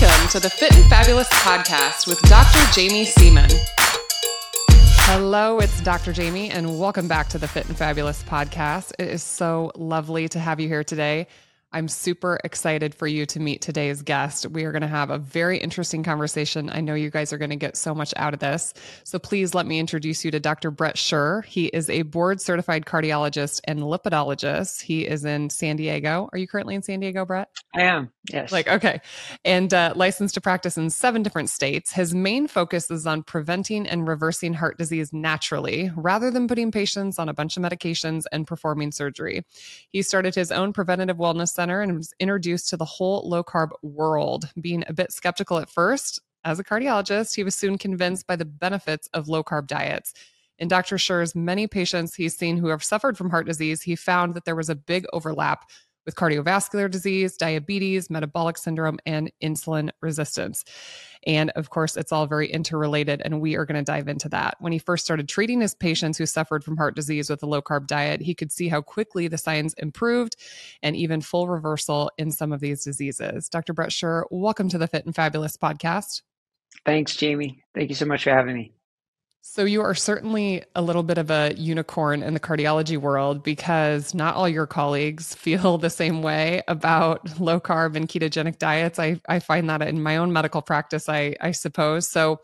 Welcome to the Fit and Fabulous podcast with Dr. Jamie Seaman. Hello, it's Dr. Jamie, and welcome back to the Fit and Fabulous podcast. It is so lovely to have you here today. I'm super excited for you to meet today's guest. We are going to have a very interesting conversation. I know you guys are going to get so much out of this. So please let me introduce you to Dr. Bret Scher. He is a board-certified cardiologist and lipidologist. He is in San Diego. Are you currently in San Diego, Bret? I am, yes. Okay. And licensed to practice in 7 different states. His main focus is on preventing and reversing heart disease naturally, rather than putting patients on a bunch of medications and performing surgery. He started his own preventative wellness center and was introduced to the whole low-carb world. Being a bit skeptical at first, as a cardiologist, he was soon convinced by the benefits of low-carb diets. In Dr. Scher's many patients he's seen who have suffered from heart disease, he found that there was a big overlap with cardiovascular disease, diabetes, metabolic syndrome, and insulin resistance. And of course, it's all very interrelated, and we are going to dive into that. When he first started treating his patients who suffered from heart disease with a low-carb diet, he could see how quickly the signs improved and even full reversal in some of these diseases. Dr. Bret Scher, welcome to the Fit and Fabulous podcast. Thanks, Jamie. Thank you so much for having me. So you are certainly a little bit of a unicorn in the cardiology world, because not all your colleagues feel the same way about low carb and ketogenic diets. I find that in my own medical practice, I suppose. So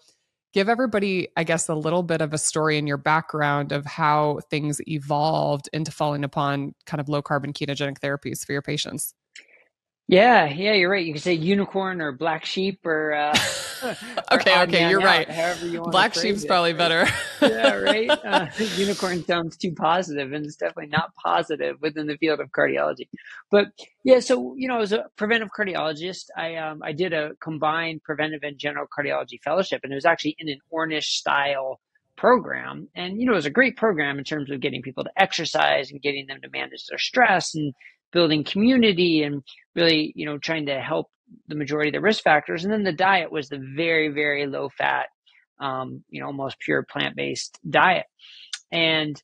give everybody, I guess, a little bit of a story in your background of how things evolved into falling upon kind of low carb and ketogenic therapies for your patients. Yeah, you're right. You can say unicorn or black sheep or okay, you're right. However you want. Black sheep's probably better. Yeah, right. Unicorn sounds too positive, and it's definitely not positive within the field of cardiology. But yeah, so I was a preventive cardiologist. I did a combined preventive and general cardiology fellowship, and it was actually in an Ornish style program. And it was a great program in terms of getting people to exercise and getting them to manage their stress and building community and really, trying to help the majority of the risk factors. And then the diet was the very, very low fat, almost pure plant-based diet. And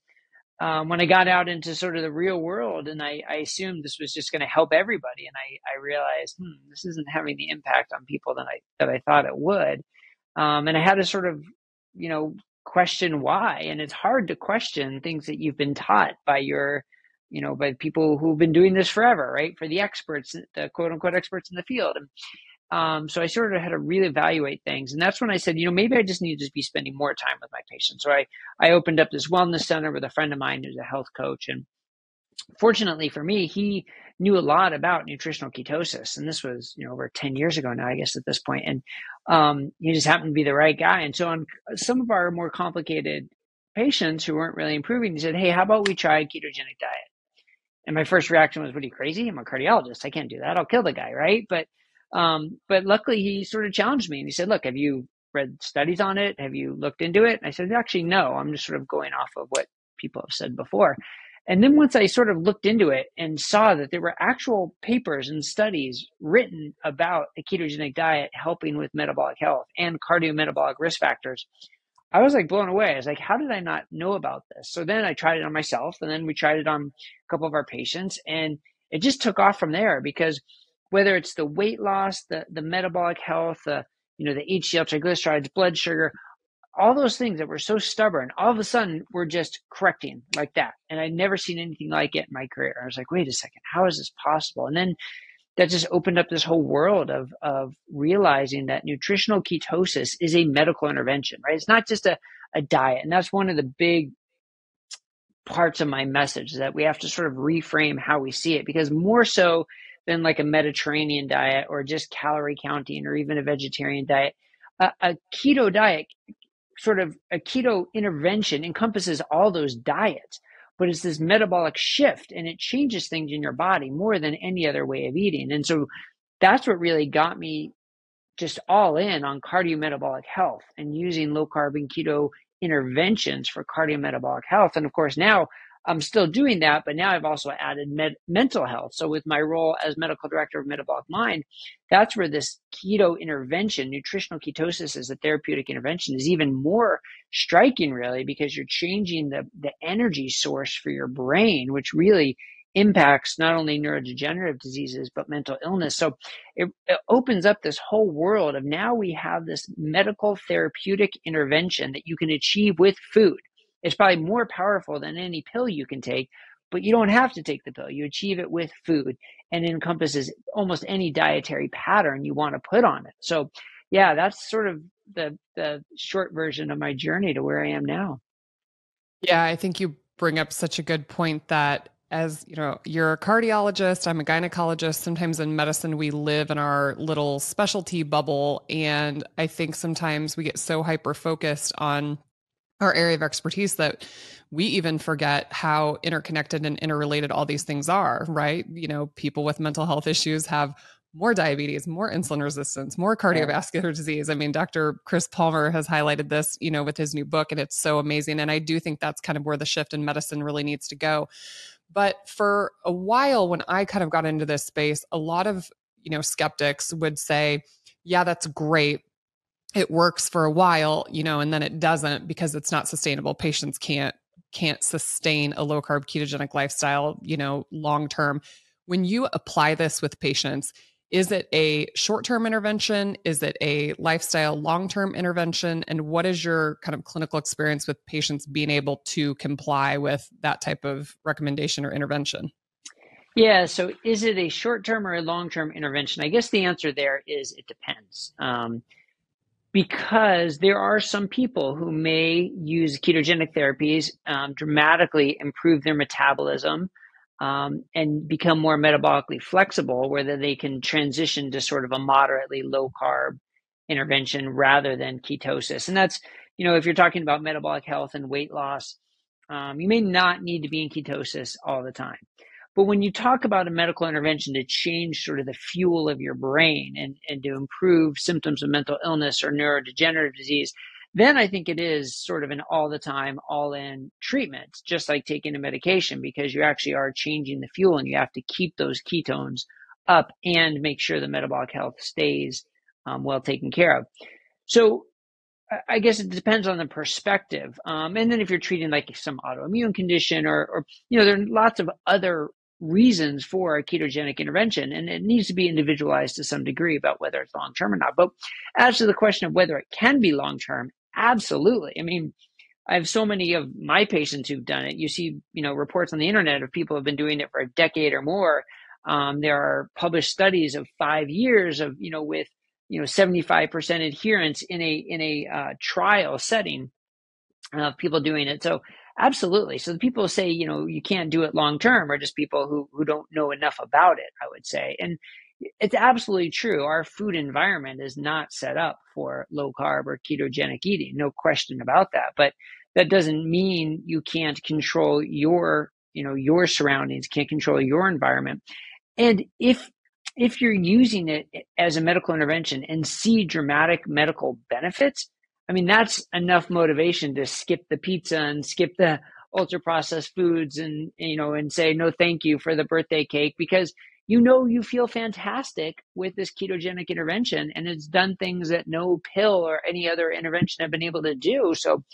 when I got out into sort of the real world, and I assumed this was just going to help everybody. And I realized, this isn't having the impact on people that I thought it would. And I had to sort of, question why. And it's hard to question things that you've been taught by your by people who've been doing this forever, right? For the experts, the quote unquote experts in the field. And so I sort of had to really evaluate things. And that's when I said, maybe I just need to be spending more time with my patients. So I opened up this wellness center with a friend of mine who's a health coach. And fortunately for me, he knew a lot about nutritional ketosis. And this was, over 10 years ago now, I guess, at this point. And he just happened to be the right guy. And so on some of our more complicated patients who weren't really improving, he said, hey, how about we try a ketogenic diet? And my first reaction was, what, are you crazy? I'm a cardiologist. I can't do that. I'll kill the guy, right? But luckily he sort of challenged me and he said, look, have you read studies on it? Have you looked into it? And I said, actually, no, I'm just sort of going off of what people have said before. And then once I sort of looked into it and saw that there were actual papers and studies written about a ketogenic diet helping with metabolic health and cardiometabolic risk factors, I was like blown away. I was like, how did I not know about this? So then I tried it on myself, and then we tried it on a couple of our patients, and it just took off from there, because whether it's the weight loss, the metabolic health, the HDL triglycerides, blood sugar, all those things that were so stubborn, all of a sudden we're just correcting like that. And I'd never seen anything like it in my career. I was like, wait a second, how is this possible? And then that just opened up this whole world of realizing that nutritional ketosis is a medical intervention, right? It's not just a diet. And that's one of the big parts of my message, is that we have to sort of reframe how we see it, because more so than like a Mediterranean diet or just calorie counting or even a vegetarian diet, a keto diet, sort of a keto intervention, encompasses all those diets. But it's this metabolic shift, and it changes things in your body more than any other way of eating. And so that's what really got me just all in on cardiometabolic health and using low carb and keto interventions for cardiometabolic health. And of course, now I'm still doing that, but now I've also added mental health. So with my role as medical director of Metabolic Mind, that's where this keto intervention, nutritional ketosis as a therapeutic intervention, is even more striking, really, because you're changing the energy source for your brain, which really impacts not only neurodegenerative diseases, but mental illness. So it opens up this whole world of now we have this medical therapeutic intervention that you can achieve with food. It's probably more powerful than any pill you can take, but you don't have to take the pill. You achieve it with food, and it encompasses almost any dietary pattern you want to put on it. So yeah, that's sort of the short version of my journey to where I am now. Yeah, I think you bring up such a good point that, as you know, you're a cardiologist, I'm a gynecologist. Sometimes in medicine, we live in our little specialty bubble. And I think sometimes we get so hyper-focused on our area of expertise that we even forget how interconnected and interrelated all these things are, right? You know, people with mental health issues have more diabetes, more insulin resistance, more cardiovascular disease. I mean, Dr. Chris Palmer has highlighted this, you know, with his new book, and it's so amazing. And I do think that's kind of where the shift in medicine really needs to go. But for a while, when I kind of got into this space, a lot of, you know, skeptics would say, yeah, that's great. It works for a while, you know, and then it doesn't because it's not sustainable. Patients can't sustain a low carb ketogenic lifestyle, you know, long term. When you apply this with patients, is it a short-term intervention? Is it a lifestyle long-term intervention? And what is your kind of clinical experience with patients being able to comply with that type of recommendation or intervention? Yeah, so is it a short-term or a long-term intervention? I guess the answer there is it depends. Because there are some people who may use ketogenic therapies, dramatically improve their metabolism, and become more metabolically flexible, whether they can transition to sort of a moderately low carb intervention rather than ketosis. And that's, you know, if you're talking about metabolic health and weight loss, you may not need to be in ketosis all the time. But when you talk about a medical intervention to change sort of the fuel of your brain and to improve symptoms of mental illness or neurodegenerative disease, then I think it is sort of an all the time, all in treatment, just like taking a medication, because you actually are changing the fuel and you have to keep those ketones up and make sure the metabolic health stays well taken care of. So I guess it depends on the perspective. And then if you're treating like some autoimmune condition or, you know, there are lots of other reasons for a ketogenic intervention, and it needs to be individualized to some degree about whether it's long term or not. But as to the question of whether it can be long term, absolutely. I mean, I have so many of my patients who've done it. You see, you know, reports on the internet of people who have been doing it for a decade or more. There are published studies of 5 years of, you know, with, you know, 75% adherence in a trial setting of people doing it. So absolutely. So the people say, you know, you can't do it long term, are just people who don't know enough about it, I would say. And it's absolutely true. Our food environment is not set up for low carb or ketogenic eating. No question about that. But that doesn't mean you can't control your surroundings, can't control your environment. And if you're using it as a medical intervention and see dramatic medical benefits, I mean, that's enough motivation to skip the pizza and skip the ultra processed foods and, you know, and say, no, thank you for the birthday cake, because you know, you feel fantastic with this ketogenic intervention, and it's done things that no pill or any other intervention have been able to do. So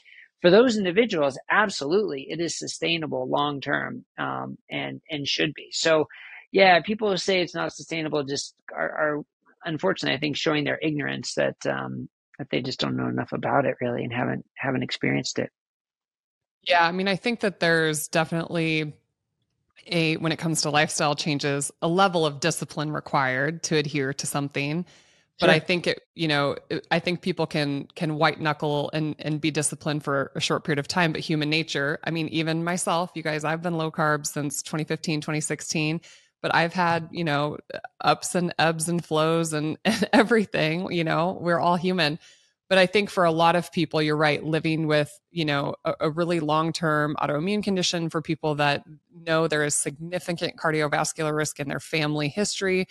for those individuals, absolutely, it is sustainable long-term, and should be. So yeah, people who say it's not sustainable just are unfortunately, I think, showing their ignorance that they just don't know enough about it really and haven't experienced it. Yeah. I mean, I think that there's definitely when it comes to lifestyle changes, a level of discipline required to adhere to something. But sure. I think I think people can white knuckle and be disciplined for a short period of time, but human nature, I mean, even myself, you guys, I've been low carb since 2015, 2016, but I've had, you know, ups and ebbs and flows and everything, you know, we're all human. But I think for a lot of people, you're right, living with, you know, a really long-term autoimmune condition, for people that know there is significant cardiovascular risk in their family history,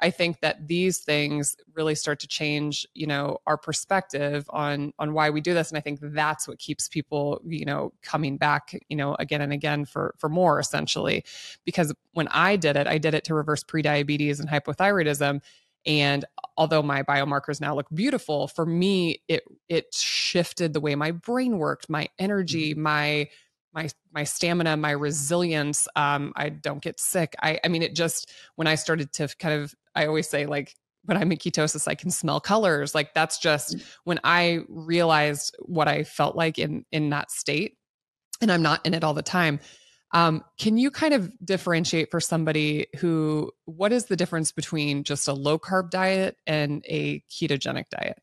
I think that these things really start to change, you know, our perspective on why we do this. And I think that's what keeps people, you know, coming back, you know, again and again for more, essentially. Because when I did it to reverse prediabetes and hypothyroidism. And although my biomarkers now look beautiful, for me, it shifted the way my brain worked, my energy, my my stamina, my resilience. I don't get sick. I mean, it just, when I started to kind of, I always say, like, when I'm in ketosis, I can smell colors. Like, that's just when I realized what I felt like in that state, and I'm not in it all the time. Can you kind of differentiate for somebody who, what is the difference between just a low carb diet and a ketogenic diet?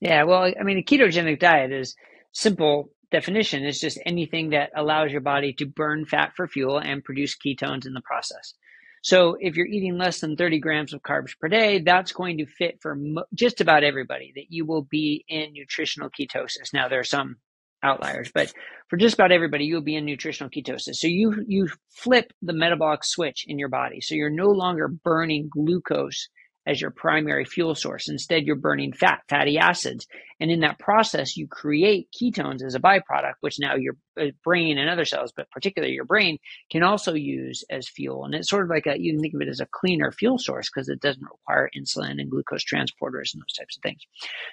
Yeah, well, I mean, a ketogenic diet is simple definition. It's just anything that allows your body to burn fat for fuel and produce ketones in the process. So if you're eating less than 30 grams of carbs per day, that's going to fit for just about everybody, that you will be in nutritional ketosis. Now, there are some outliers, but for just about everybody, you'll be in nutritional ketosis. So you flip the metabolic switch in your body. So you're no longer burning glucose as your primary fuel source. Instead, you're burning fat, fatty acids. And in that process, you create ketones as a byproduct, which now your brain and other cells, but particularly your brain, can also use as fuel. And it's sort of like you can think of it as a cleaner fuel source because it doesn't require insulin and glucose transporters and those types of things.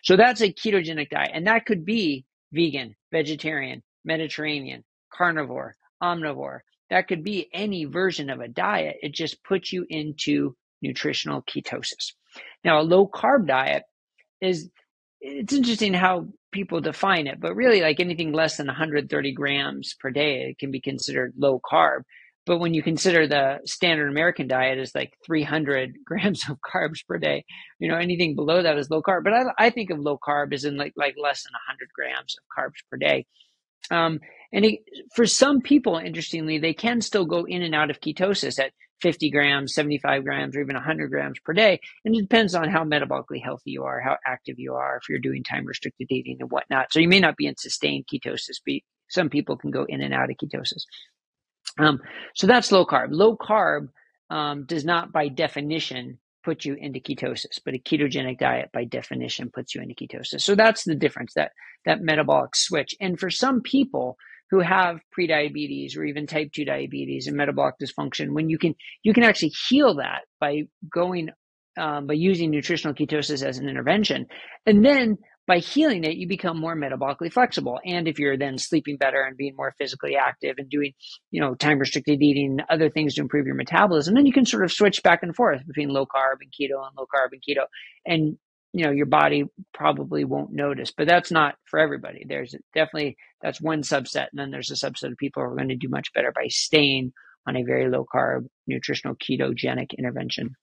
So that's a ketogenic diet. And that could be vegan, vegetarian, Mediterranean, carnivore, omnivore. That could be any version of a diet. It just puts you into nutritional ketosis. Now, a low carb diet is, it's interesting how people define it, but really, like, anything less than 130 grams per day, it can be considered low carb. But when you consider the standard American diet is like 300 grams of carbs per day, you know, anything below that is low carb. But I think of low carb as in like less than 100 grams of carbs per day. For some people, interestingly, they can still go in and out of ketosis at 50 grams, 75 grams, or even 100 grams per day. And it depends on how metabolically healthy you are, how active you are, if you're doing time-restricted eating and whatnot. So you may not be in sustained ketosis, but some people can go in and out of ketosis. So that's low carb. Low carb does not, by definition, put you into ketosis, but a ketogenic diet, by definition, puts you into ketosis. So that's the difference, that metabolic switch. And for some people who have prediabetes or even type 2 diabetes and metabolic dysfunction, when you can actually heal that by going by using nutritional ketosis as an intervention, and then by healing it, you become more metabolically flexible. And if you're then sleeping better and being more physically active and doing, time-restricted eating and other things to improve your metabolism, then you can sort of switch back and forth between low carb and keto and low carb and keto. And, your body probably won't notice, but that's not for everybody. There's definitely, that's one subset. And then there's a subset of people who are going to do much better by staying on a very low carb, nutritional ketogenic intervention.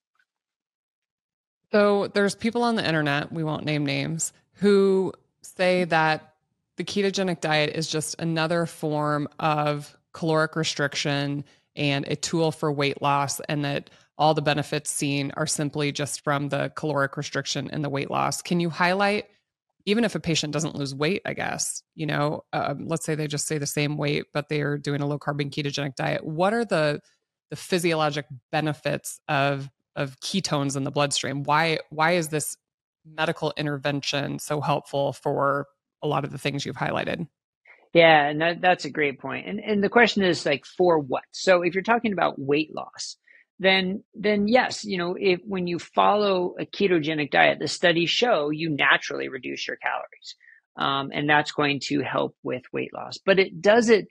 So there's people on the internet, we won't name names, who say that the ketogenic diet is just another form of caloric restriction and a tool for weight loss, and that all the benefits seen are simply just from the caloric restriction and the weight loss. Can you highlight, even if a patient doesn't lose weight, I guess, let's say they just stay the same weight, but they are doing a low carb and ketogenic diet, what are the physiologic benefits of ketones in the bloodstream? Why is this medical intervention so helpful for a lot of the things you've highlighted? Yeah, and that's a great point. And the question is, like, for what? So if you're talking about weight loss, then yes, when you follow a ketogenic diet, the studies show you naturally reduce your calories, and that's going to help with weight loss. But it does it.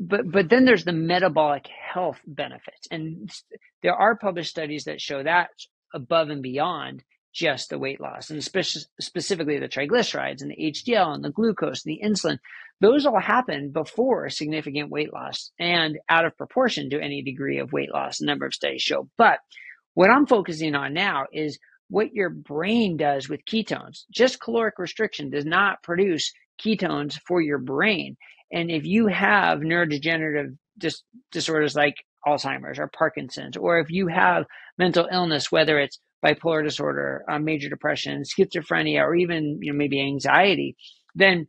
But then there's the metabolic health benefits, and there are published studies that show that above and beyond just the weight loss, and specifically the triglycerides and the HDL and the glucose and the insulin, those all happen before significant weight loss and out of proportion to any degree of weight loss, a number of studies show. But what I'm focusing on now is what your brain does with ketones. Just caloric restriction does not produce ketones for your brain. And if you have neurodegenerative disorders like Alzheimer's or Parkinson's, or if you have mental illness, whether it's bipolar disorder, major depression, schizophrenia, or even maybe anxiety, then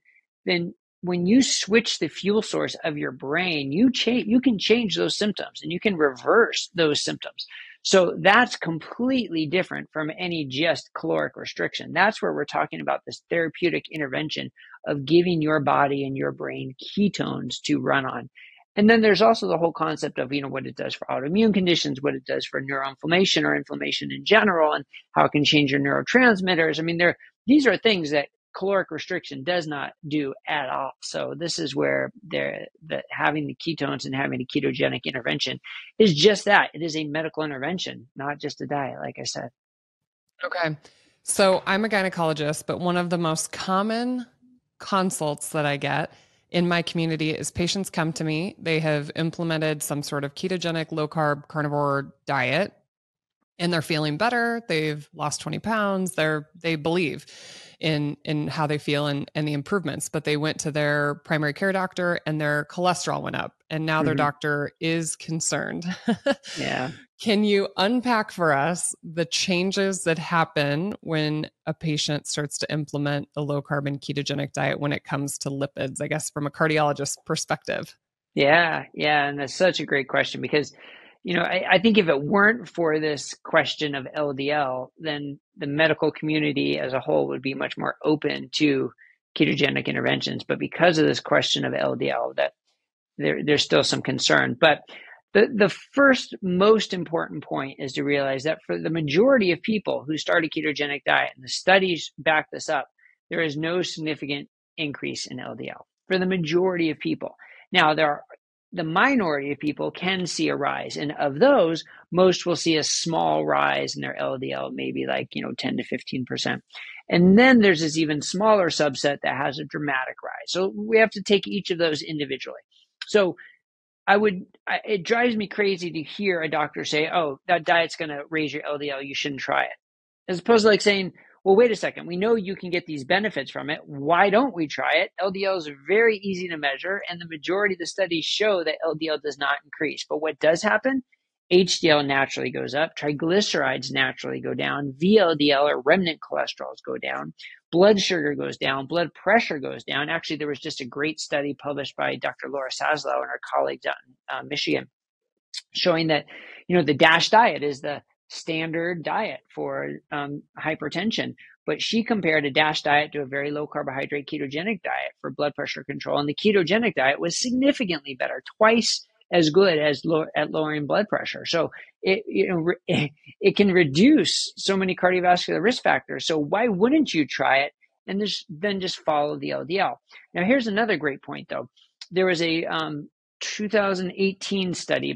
when you switch the fuel source of your brain, you can change those symptoms and you can reverse those symptoms. So that's completely different from any just caloric restriction. That's where we're talking about this therapeutic intervention of giving your body and your brain ketones to run on. And then there's also the whole concept of, what it does for autoimmune conditions, what it does for neuroinflammation or inflammation in general, and how it can change your neurotransmitters. I mean, these are things that caloric restriction does not do at all. So this is where having the ketones and having a ketogenic intervention is just that. It is a medical intervention, not just a diet, like I said. Okay. So I'm a gynecologist, but one of the most common consults that I get in my community is patients come to me. They have implemented some sort of ketogenic, low carb, carnivore diet, and they're feeling better. They've lost 20 pounds. They believe in how they feel and the improvements, but they went to their primary care doctor and their cholesterol went up, and now their doctor is concerned. Yeah. Can you unpack for us the changes that happen when a patient starts to implement a low carb and ketogenic diet when it comes to lipids, I guess, from a cardiologist's perspective? Yeah. Yeah. And that's such a great question, because I think if it weren't for this question of LDL, then the medical community as a whole would be much more open to ketogenic interventions. But because of this question of LDL, that there's still some concern. But the first most important point is to realize that for the majority of people who start a ketogenic diet, and the studies back this up, there is no significant increase in LDL for the majority of people. Now, the minority of people can see a rise. And of those, most will see a small rise in their LDL, maybe 10 to 15%. And then there's this even smaller subset that has a dramatic rise. So we have to take each of those individually. So it drives me crazy to hear a doctor say, oh, that diet's going to raise your LDL. You shouldn't try it. As opposed to saying, well, wait a second. We know you can get these benefits from it. Why don't we try it? LDLs are very easy to measure, and the majority of the studies show that LDL does not increase. But what does happen? HDL naturally goes up. Triglycerides naturally go down. VLDL, or remnant cholesterols, go down. Blood sugar goes down. Blood pressure goes down. Actually, there was just a great study published by Dr. Laura Saslow and her colleagues out in Michigan showing that, the DASH diet is the standard diet for hypertension, but she compared a DASH diet to a very low carbohydrate ketogenic diet for blood pressure control, and the ketogenic diet was significantly better, twice as good at lowering blood pressure. So it can reduce so many cardiovascular risk factors. So why wouldn't you try it and then just follow the LDL? Now here's another great point though. There was a 2018 study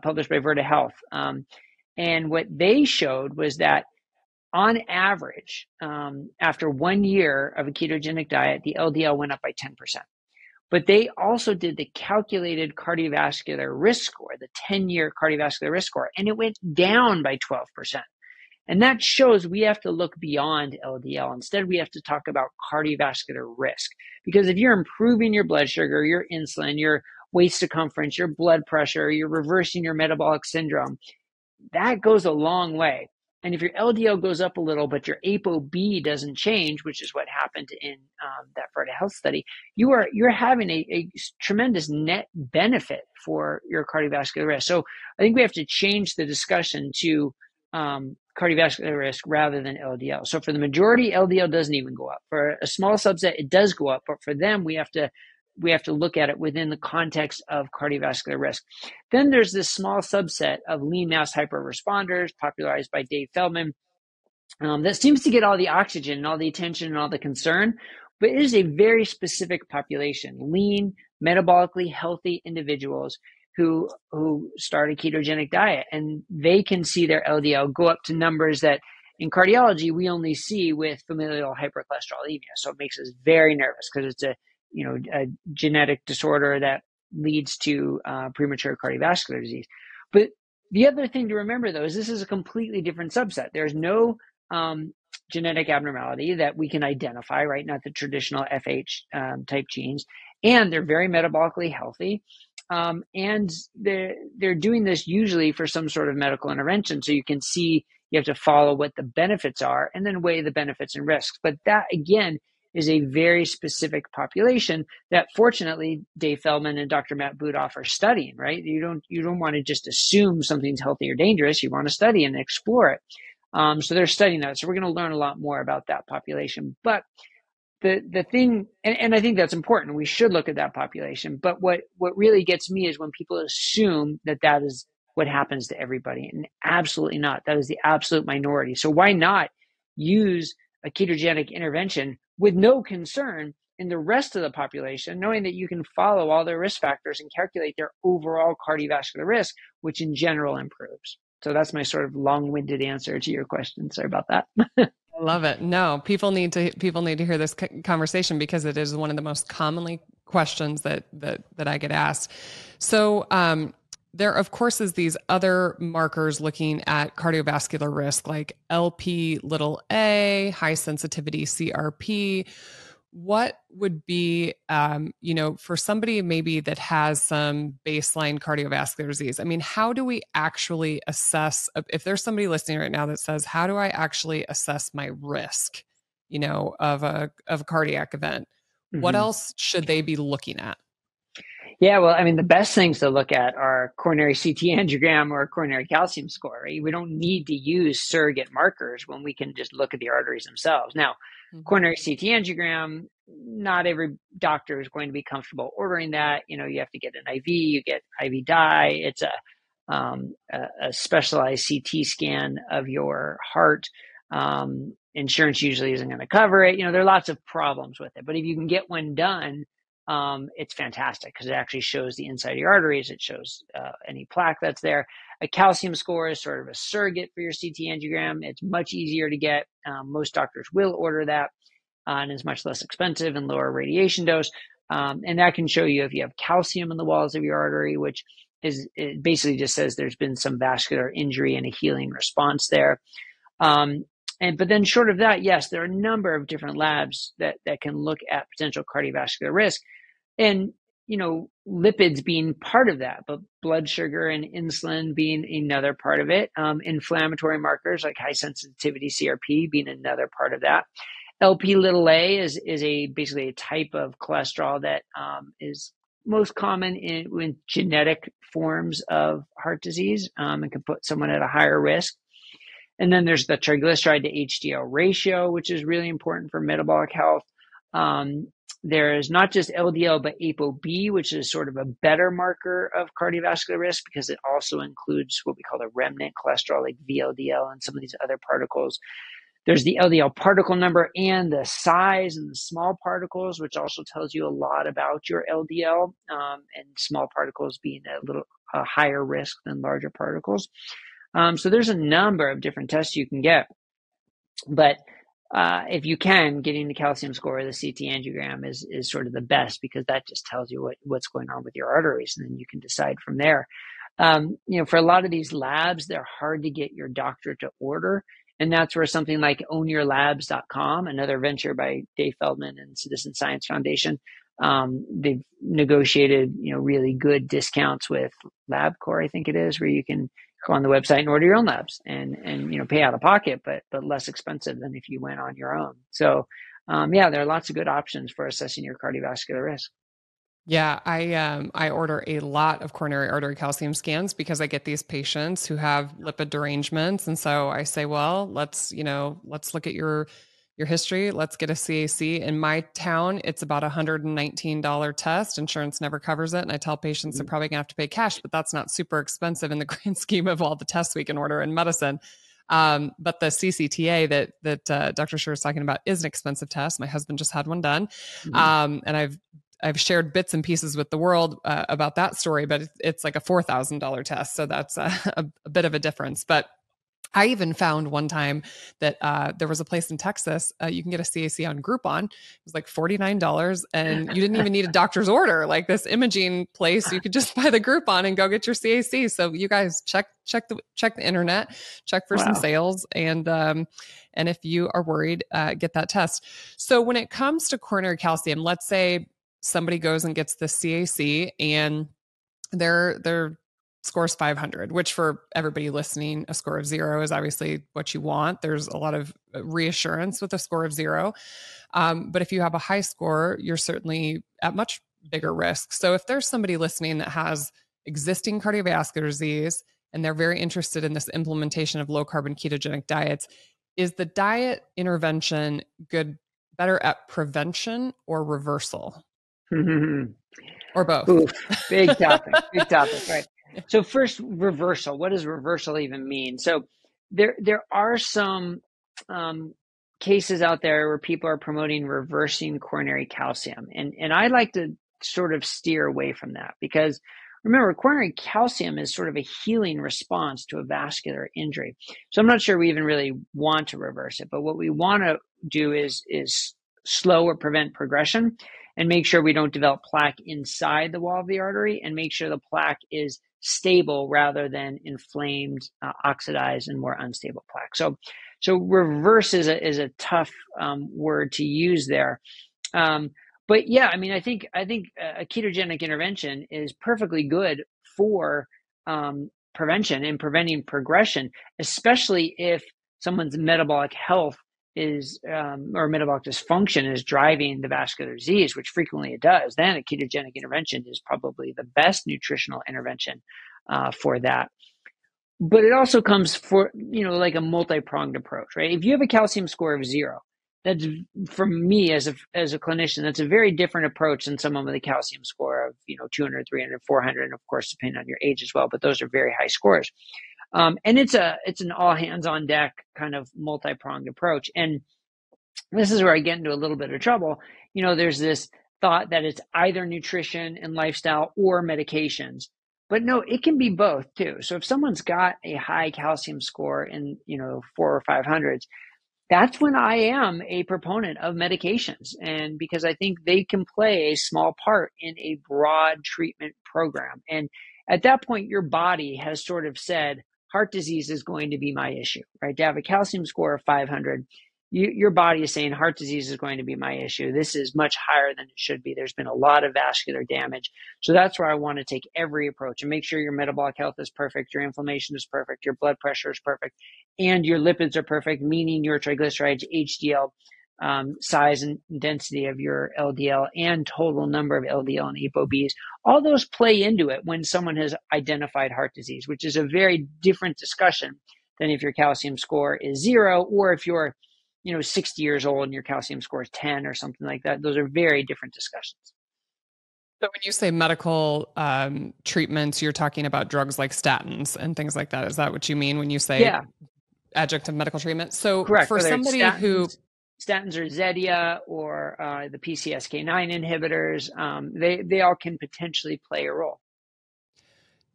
published by Virta Health. And what they showed was that on average, after 1 year of a ketogenic diet, the LDL went up by 10%. But they also did the calculated cardiovascular risk score, the 10-year cardiovascular risk score, and it went down by 12%. And that shows we have to look beyond LDL. Instead, we have to talk about cardiovascular risk. Because if you're improving your blood sugar, your insulin, your waist circumference, your blood pressure, you're reversing your metabolic syndrome, that goes a long way. And if your LDL goes up a little, but your ApoB doesn't change, which is what happened in that Virta Health study, you're having a tremendous net benefit for your cardiovascular risk. So I think we have to change the discussion to cardiovascular risk rather than LDL. So for the majority, LDL doesn't even go up. For a small subset, it does go up, but for them, we have to look at it within the context of cardiovascular risk. Then there's this small subset of lean mass hyperresponders, popularized by Dave Feldman, that seems to get all the oxygen and all the attention and all the concern, but it is a very specific population, lean, metabolically healthy individuals who start a ketogenic diet, and they can see their LDL go up to numbers that in cardiology, we only see with familial hypercholesterolemia. So it makes us very nervous because it's a genetic disorder that leads to premature cardiovascular disease. But the other thing to remember, though, is this is a completely different subset. There's no genetic abnormality that we can identify, right? Not the traditional FH type genes. And they're very metabolically healthy. And they're doing this usually for some sort of medical intervention. So you can see, you have to follow what the benefits are and then weigh the benefits and risks. But that, again, is a very specific population that fortunately Dave Feldman and Dr. Matt Budoff are studying, right? You don't want to just assume something's healthy or dangerous. You want to study and explore it. So they're studying that. So we're going to learn a lot more about that population. But the thing, and I think that's important, we should look at that population. But what really gets me is when people assume that is what happens to everybody, and absolutely not. That is the absolute minority. So why not use a ketogenic intervention with no concern in the rest of the population, knowing that you can follow all their risk factors and calculate their overall cardiovascular risk, which in general improves. So that's my sort of long-winded answer to your question. Sorry about that. I love it. No, people need to hear this conversation because it is one of the most commonly questions that I get asked. So, there, of course, is these other markers looking at cardiovascular risk, like Lp(a), high sensitivity CRP. What would be, for somebody maybe that has some baseline cardiovascular disease? I mean, how do we actually assess, if there's somebody listening right now that says, how do I actually assess my risk, of a cardiac event? Mm-hmm. What else should they be looking at? Yeah, well, I mean, the best things to look at are coronary CT angiogram or coronary calcium score, right? We don't need to use surrogate markers when we can just look at the arteries themselves. Now, coronary CT angiogram, not every doctor is going to be comfortable ordering that. You have to get an IV, you get IV dye. It's a specialized CT scan of your heart. Insurance usually isn't going to cover it. There are lots of problems with it. But if you can get one done, it's fantastic because it actually shows the inside of your arteries. It shows any plaque that's there. A calcium score is sort of a surrogate for your CT angiogram. It's much easier to get. Most doctors will order that and is much less expensive and lower radiation dose. And that can show you if you have calcium in the walls of your artery, which is it basically just says there's been some vascular injury and a healing response there. But then short of that, yes, there are a number of different labs that can look at potential cardiovascular risk and, lipids being part of that, but blood sugar and insulin being another part of it. Inflammatory markers like high sensitivity CRP being another part of that. Lp(a) is basically a type of cholesterol that is most common in genetic forms of heart disease and can put someone at a higher risk. And then there's the triglyceride to HDL ratio, which is really important for metabolic health. There is not just LDL, but ApoB, which is sort of a better marker of cardiovascular risk because it also includes what we call the remnant cholesterol, like VLDL and some of these other particles. There's the LDL particle number and the size and the small particles, which also tells you a lot about your LDL, and small particles being a higher risk than larger particles. So there's a number of different tests you can get, but if you can, getting the calcium score or the CT angiogram is sort of the best because that just tells you what's going on with your arteries, and then you can decide from there. For a lot of these labs, they're hard to get your doctor to order, and that's where something like ownyourlabs.com, another venture by Dave Feldman and Citizen Science Foundation, they've negotiated really good discounts with LabCorp, I think it is, where you can go on the website and order your own labs and pay out of pocket, but less expensive than if you went on your own. So, there are lots of good options for assessing your cardiovascular risk. Yeah. I order a lot of coronary artery calcium scans because I get these patients who have lipid derangements. And so I say, well, let's look at your history. Let's get a CAC. In my town, it's about $119 test. Insurance never covers it. And I tell patients they're probably gonna have to pay cash, but that's not super expensive in the grand scheme of all the tests we can order in medicine. But the CCTA that Dr. Scher is talking about is an expensive test. My husband just had one done. Mm-hmm. And I've shared bits and pieces with the world about that story, but it's like a $4,000 test. So that's a bit of a difference, but I even found one time that there was a place in Texas, you can get a CAC on Groupon. It was like $49 and you didn't even need a doctor's order. Like this imaging place, you could just buy the Groupon and go get your CAC. So you guys check the internet, check for some sales. And if you are worried, get that test. So when it comes to coronary calcium, let's say somebody goes and gets the CAC and they're scores 500, which for everybody listening, a score of 0 is obviously what you want. There's a lot of reassurance with a score of 0. But if you have a high score, you're certainly at much bigger risk. So if there's somebody listening that has existing cardiovascular disease, and they're very interested in this implementation of low carb ketogenic diets, is the diet intervention better at prevention or reversal? Or both? Oof, big topic, right? So first, reversal. What does reversal even mean? So there are some cases out there where people are promoting reversing coronary calcium. And I like to sort of steer away from that, because remember, coronary calcium is sort of a healing response to a vascular injury. So I'm not sure we even really want to reverse it, but what we want to do is slow or prevent progression and make sure we don't develop plaque inside the wall of the artery, and make sure the plaque is stable rather than inflamed, oxidized, and more unstable plaque. So reverse is a tough word to use there. But yeah, I mean, I think a ketogenic intervention is perfectly good for prevention and preventing progression, especially if someone's metabolic health is or metabolic dysfunction is driving the vascular disease, which frequently it does. Then a ketogenic intervention is probably the best nutritional intervention for that. But it also comes for, you know, like a multi-pronged approach, right? If you have a calcium score of 0, that's, from me as a clinician, that's a very different approach than someone with a calcium score of, you know, 200, 300, 400, and of course, depending on your age as well, but those are very high scores. And it's an all hands on deck kind of multi-pronged approach. And this is where I get into a little bit of trouble. You know, there's this thought that it's either nutrition and lifestyle or medications. But no, it can be both too. So if someone's got a high calcium score in, you know, 400 or 500s, that's when I am a proponent of medications. And because I think they can play a small part in a broad treatment program. And at that point, your body has sort of said, heart disease is going to be my issue, right? To have a calcium score of 500, your body is saying heart disease is going to be my issue. This is much higher than it should be. There's been a lot of vascular damage. So that's where I want to take every approach and make sure your metabolic health is perfect, your inflammation is perfect, your blood pressure is perfect, and your lipids are perfect, meaning your triglycerides, HDL, size and density of your LDL, and total number of LDL and ApoBs. All those play into it when someone has identified heart disease, which is a very different discussion than if your calcium score is 0 or if you're, you know, 60 years old and your calcium score is 10 or something like that. Those are very different discussions. So when you say medical treatments, you're talking about drugs like statins and things like that. Is that what you mean when you say adjective medical treatment? So correct. For somebody who... Statins or Zetia or the PCSK9 inhibitors, they all can potentially play a role.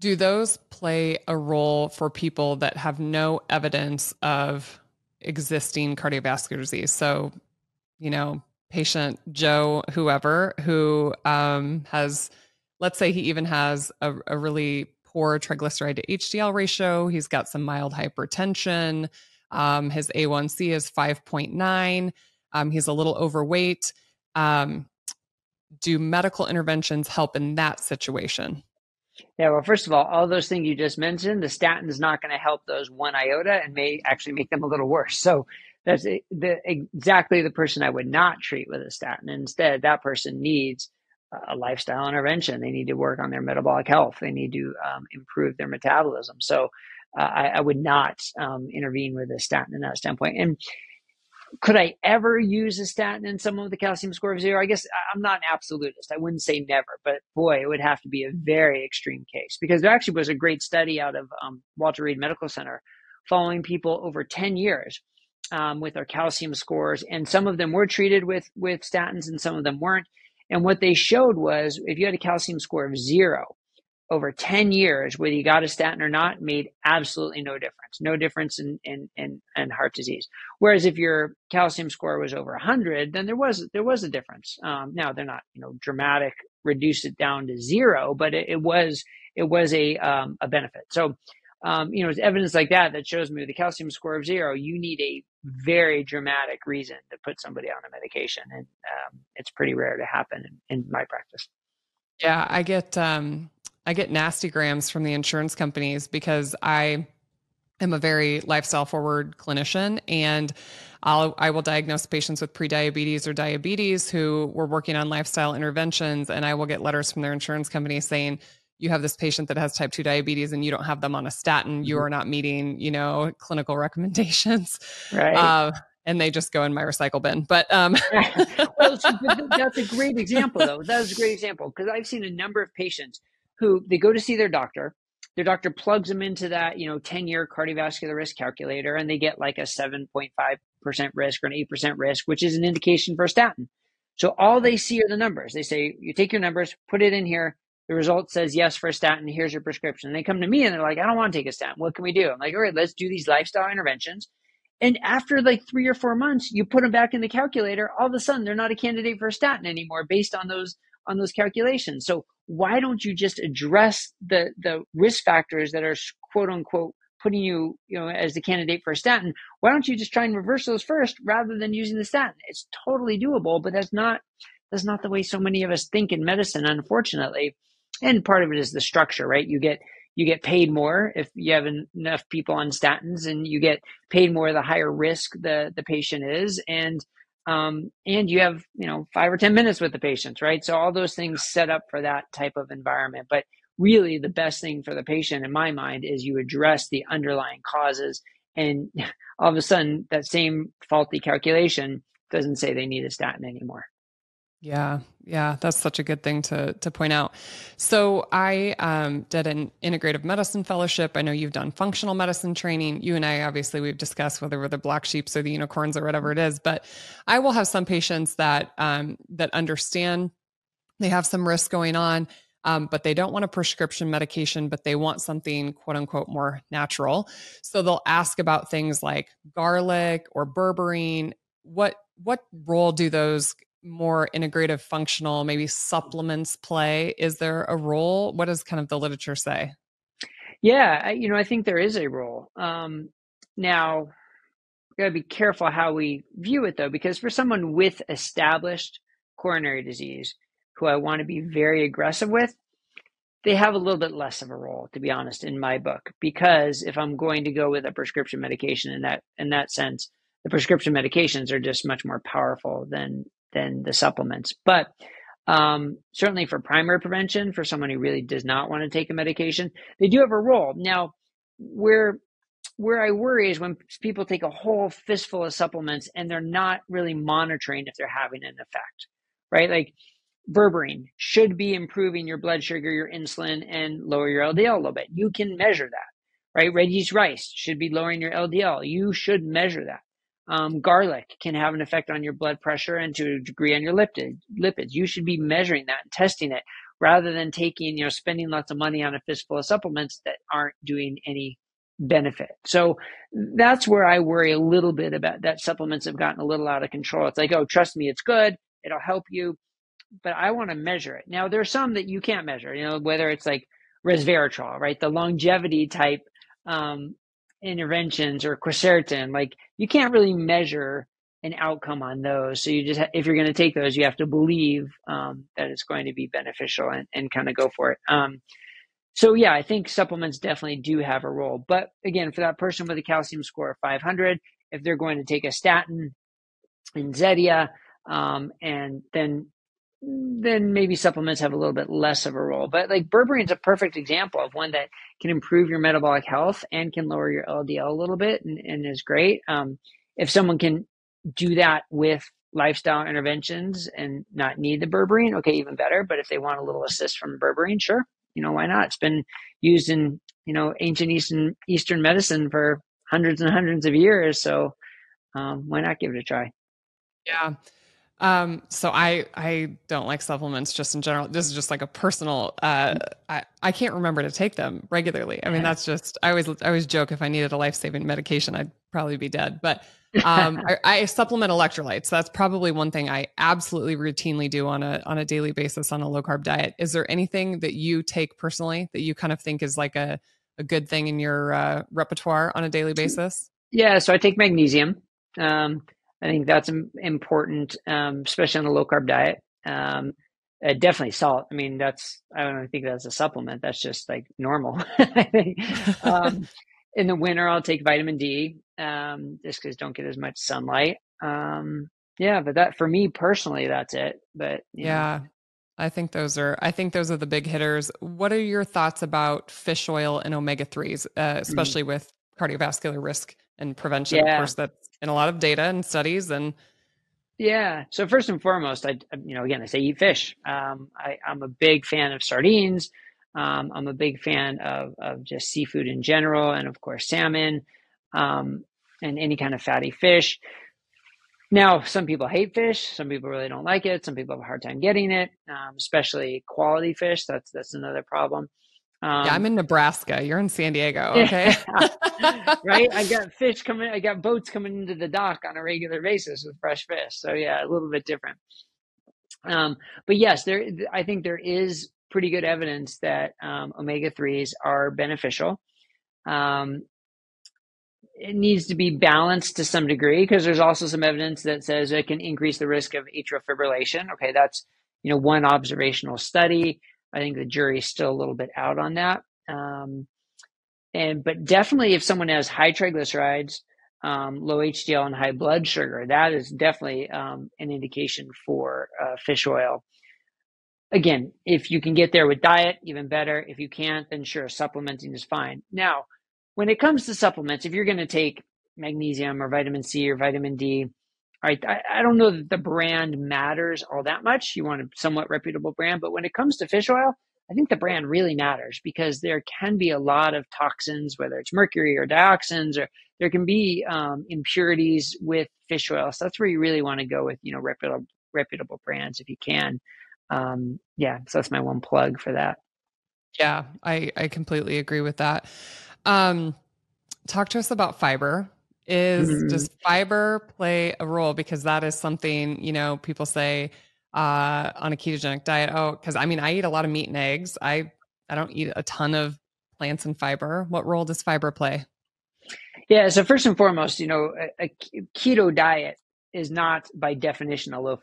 Do those play a role for people that have no evidence of existing cardiovascular disease? So, you know, patient Joe, whoever, who has, let's say he even has a really poor triglyceride to HDL ratio. He's got some mild hypertension. His A1C is 5.9. He's a little overweight. Do medical interventions help in that situation? Yeah, well, first of all those things you just mentioned, the statin is not going to help those one iota and may actually make them a little worse. So that's exactly the person I would not treat with a statin. Instead, that person needs a lifestyle intervention. They need to work on their metabolic health. They need to improve their metabolism. So I would not intervene with a statin in that standpoint. And could I ever use a statin in someone with a calcium score of 0? I guess I'm not an absolutist. I wouldn't say never, but boy, it would have to be a very extreme case, because there actually was a great study out of Walter Reed Medical Center following people over 10 years with their calcium scores. And some of them were treated with statins and some of them weren't. And what they showed was if you had a calcium score of 0, over 10 years, whether you got a statin or not, made absolutely no difference. No difference in heart disease. Whereas if your calcium score was over 100, then there was a difference. Now they're not, you know, dramatic, reduce it down to 0, but it was a benefit. So, you know, it's evidence like that shows me with a calcium score of 0, you need a very dramatic reason to put somebody on a medication, and it's pretty rare to happen in my practice. Yeah, I get nasty grams from the insurance companies because I am a very lifestyle forward clinician, and I will diagnose patients with prediabetes or diabetes who were working on lifestyle interventions. And I will get letters from their insurance company saying, you have this patient that has type 2 diabetes and you don't have them on a statin. You are not meeting, you know, clinical recommendations. Right. And they just go in my recycle bin. But well, that's a great example though. That was a great example, because I've seen a number of patients who they go to see their doctor plugs them into that, you know, 10-year cardiovascular risk calculator, and they get like a 7.5 risk or an 8% risk, which is an indication for a statin. So all they see are the numbers. They say, you take your numbers, put it in here. The result says yes for a statin. Here's your prescription. And they come to me and they're like, I don't want to take a statin. What can we do? I'm like, all right, let's do these lifestyle interventions. And after like 3 or 4 months, you put them back in the calculator. All of a sudden, they're not a candidate for a statin anymore based on those calculations. So why don't you just address the risk factors that are quote unquote putting you, as the candidate for a statin? Why don't you just try and reverse those first rather than using the statin? It's totally doable, but that's not the way so many of us think in medicine, unfortunately. And part of it is the structure, right? You get paid more if you have enough people on statins, and you get paid more the higher risk the patient is, and you have 5 or 10 minutes with the patients, right? So all those things set up for that type of environment. But really, the best thing for the patient, in my mind, is you address the underlying causes, and all of a sudden, that same faulty calculation doesn't say they need a statin anymore. Yeah, that's such a good thing to point out. So I did an integrative medicine fellowship. I know you've done functional medicine training. You and I, obviously, we've discussed whether we're the black sheeps or the unicorns or whatever it is. But I will have some patients that understand they have some risk going on, but they don't want a prescription medication, but they want something quote unquote more natural. So they'll ask about things like garlic or berberine. What role do those more integrative functional, maybe supplements play? Is there a role? What does kind of the literature say? Yeah, I think there is a role. Now, we gotta be careful how we view it though, because for someone with established coronary disease who I want to be very aggressive with, they have a little bit less of a role, to be honest, in my book, because if I'm going to go with a prescription medication in that sense, the prescription medications are just much more powerful than the supplements. But certainly for primary prevention, for someone who really does not want to take a medication, they do have a role. Now, where I worry is when people take a whole fistful of supplements and they're not really monitoring if they're having an effect, right? Like berberine should be improving your blood sugar, your insulin, and lower your LDL a little bit. You can measure that, right? Red yeast rice should be lowering your LDL. You should measure that. Garlic can have an effect on your blood pressure and to a degree on your lipids. You should be measuring that and testing it rather than taking, spending lots of money on a fistful of supplements that aren't doing any benefit. So that's where I worry a little bit about that. Supplements have gotten a little out of control. It's like, oh, trust me, it's good. It'll help you, but I want to measure it. Now, there are some that you can't measure, whether it's like resveratrol, right? The longevity type, interventions, or quercetin, like you can't really measure an outcome on those. So you just, if you're going to take those, you have to believe that it's going to be beneficial and kind of go for it. So yeah, I think supplements definitely do have a role. But again, for that person with a calcium score of 500, if they're going to take a statin and Zetia, and then maybe supplements have a little bit less of a role. But like berberine is a perfect example of one that can improve your metabolic health and can lower your LDL a little bit and is great. If someone can do that with lifestyle interventions and not need the berberine, okay, even better. But if they want a little assist from berberine, sure, why not? It's been used in, ancient Eastern medicine for hundreds and hundreds of years. So why not give it a try? Yeah. So I don't like supplements just in general. This is just like a personal, I can't remember to take them regularly. I mean, that's just, I always joke if I needed a life-saving medication, I'd probably be dead, but, I supplement electrolytes. That's probably one thing I absolutely routinely do on a daily basis on a low carb diet. Is there anything that you take personally that you kind of think is like a good thing in your, repertoire on a daily basis? Yeah. So I take magnesium, I think that's important, especially on a low carb diet. Definitely salt. I mean, I don't think that's a supplement. That's just like normal. In the winter, I'll take vitamin D, just because I don't get as much sunlight. But that for me personally, that's it. But I think those are the big hitters. What are your thoughts about fish oil and omega-3s, especially with cardiovascular risk and prevention? Of course, that's in a lot of data and studies. And yeah, so first and foremost, I say eat fish. I'm a big fan of sardines. I'm a big fan of just seafood in general, and of course salmon, and any kind of fatty fish. Now, some people hate fish. Some people really don't like it. Some people have a hard time getting it, especially quality fish. That's another problem. Yeah, I'm in Nebraska. You're in San Diego. Okay. Yeah. Right. I got fish coming. I got boats coming into the dock on a regular basis with fresh fish. So yeah, a little bit different. But yes, I think there is pretty good evidence that omega-3s are beneficial. It needs to be balanced to some degree because there's also some evidence that says it can increase the risk of atrial fibrillation. Okay, that's one observational study. I think the jury's still a little bit out on that. But definitely if someone has high triglycerides, low HDL and high blood sugar, that is definitely an indication for fish oil. Again, if you can get there with diet, even better. If you can't, then sure, supplementing is fine. Now, when it comes to supplements, if you're going to take magnesium or vitamin C or vitamin D, all right, I don't know that the brand matters all that much. You want a somewhat reputable brand, but when it comes to fish oil, I think the brand really matters because there can be a lot of toxins, whether it's mercury or dioxins, or there can be impurities with fish oil. So that's where you really want to go with, reputable brands if you can. Yeah, so that's my one plug for that. Yeah, I completely agree with that. Talk to us about fiber. Does fiber play a role? Because that is something, people say on a ketogenic diet, because I eat a lot of meat and eggs. I don't eat a ton of plants and fiber. What role does fiber play? Yeah, so first and foremost, a keto diet is not by definition a low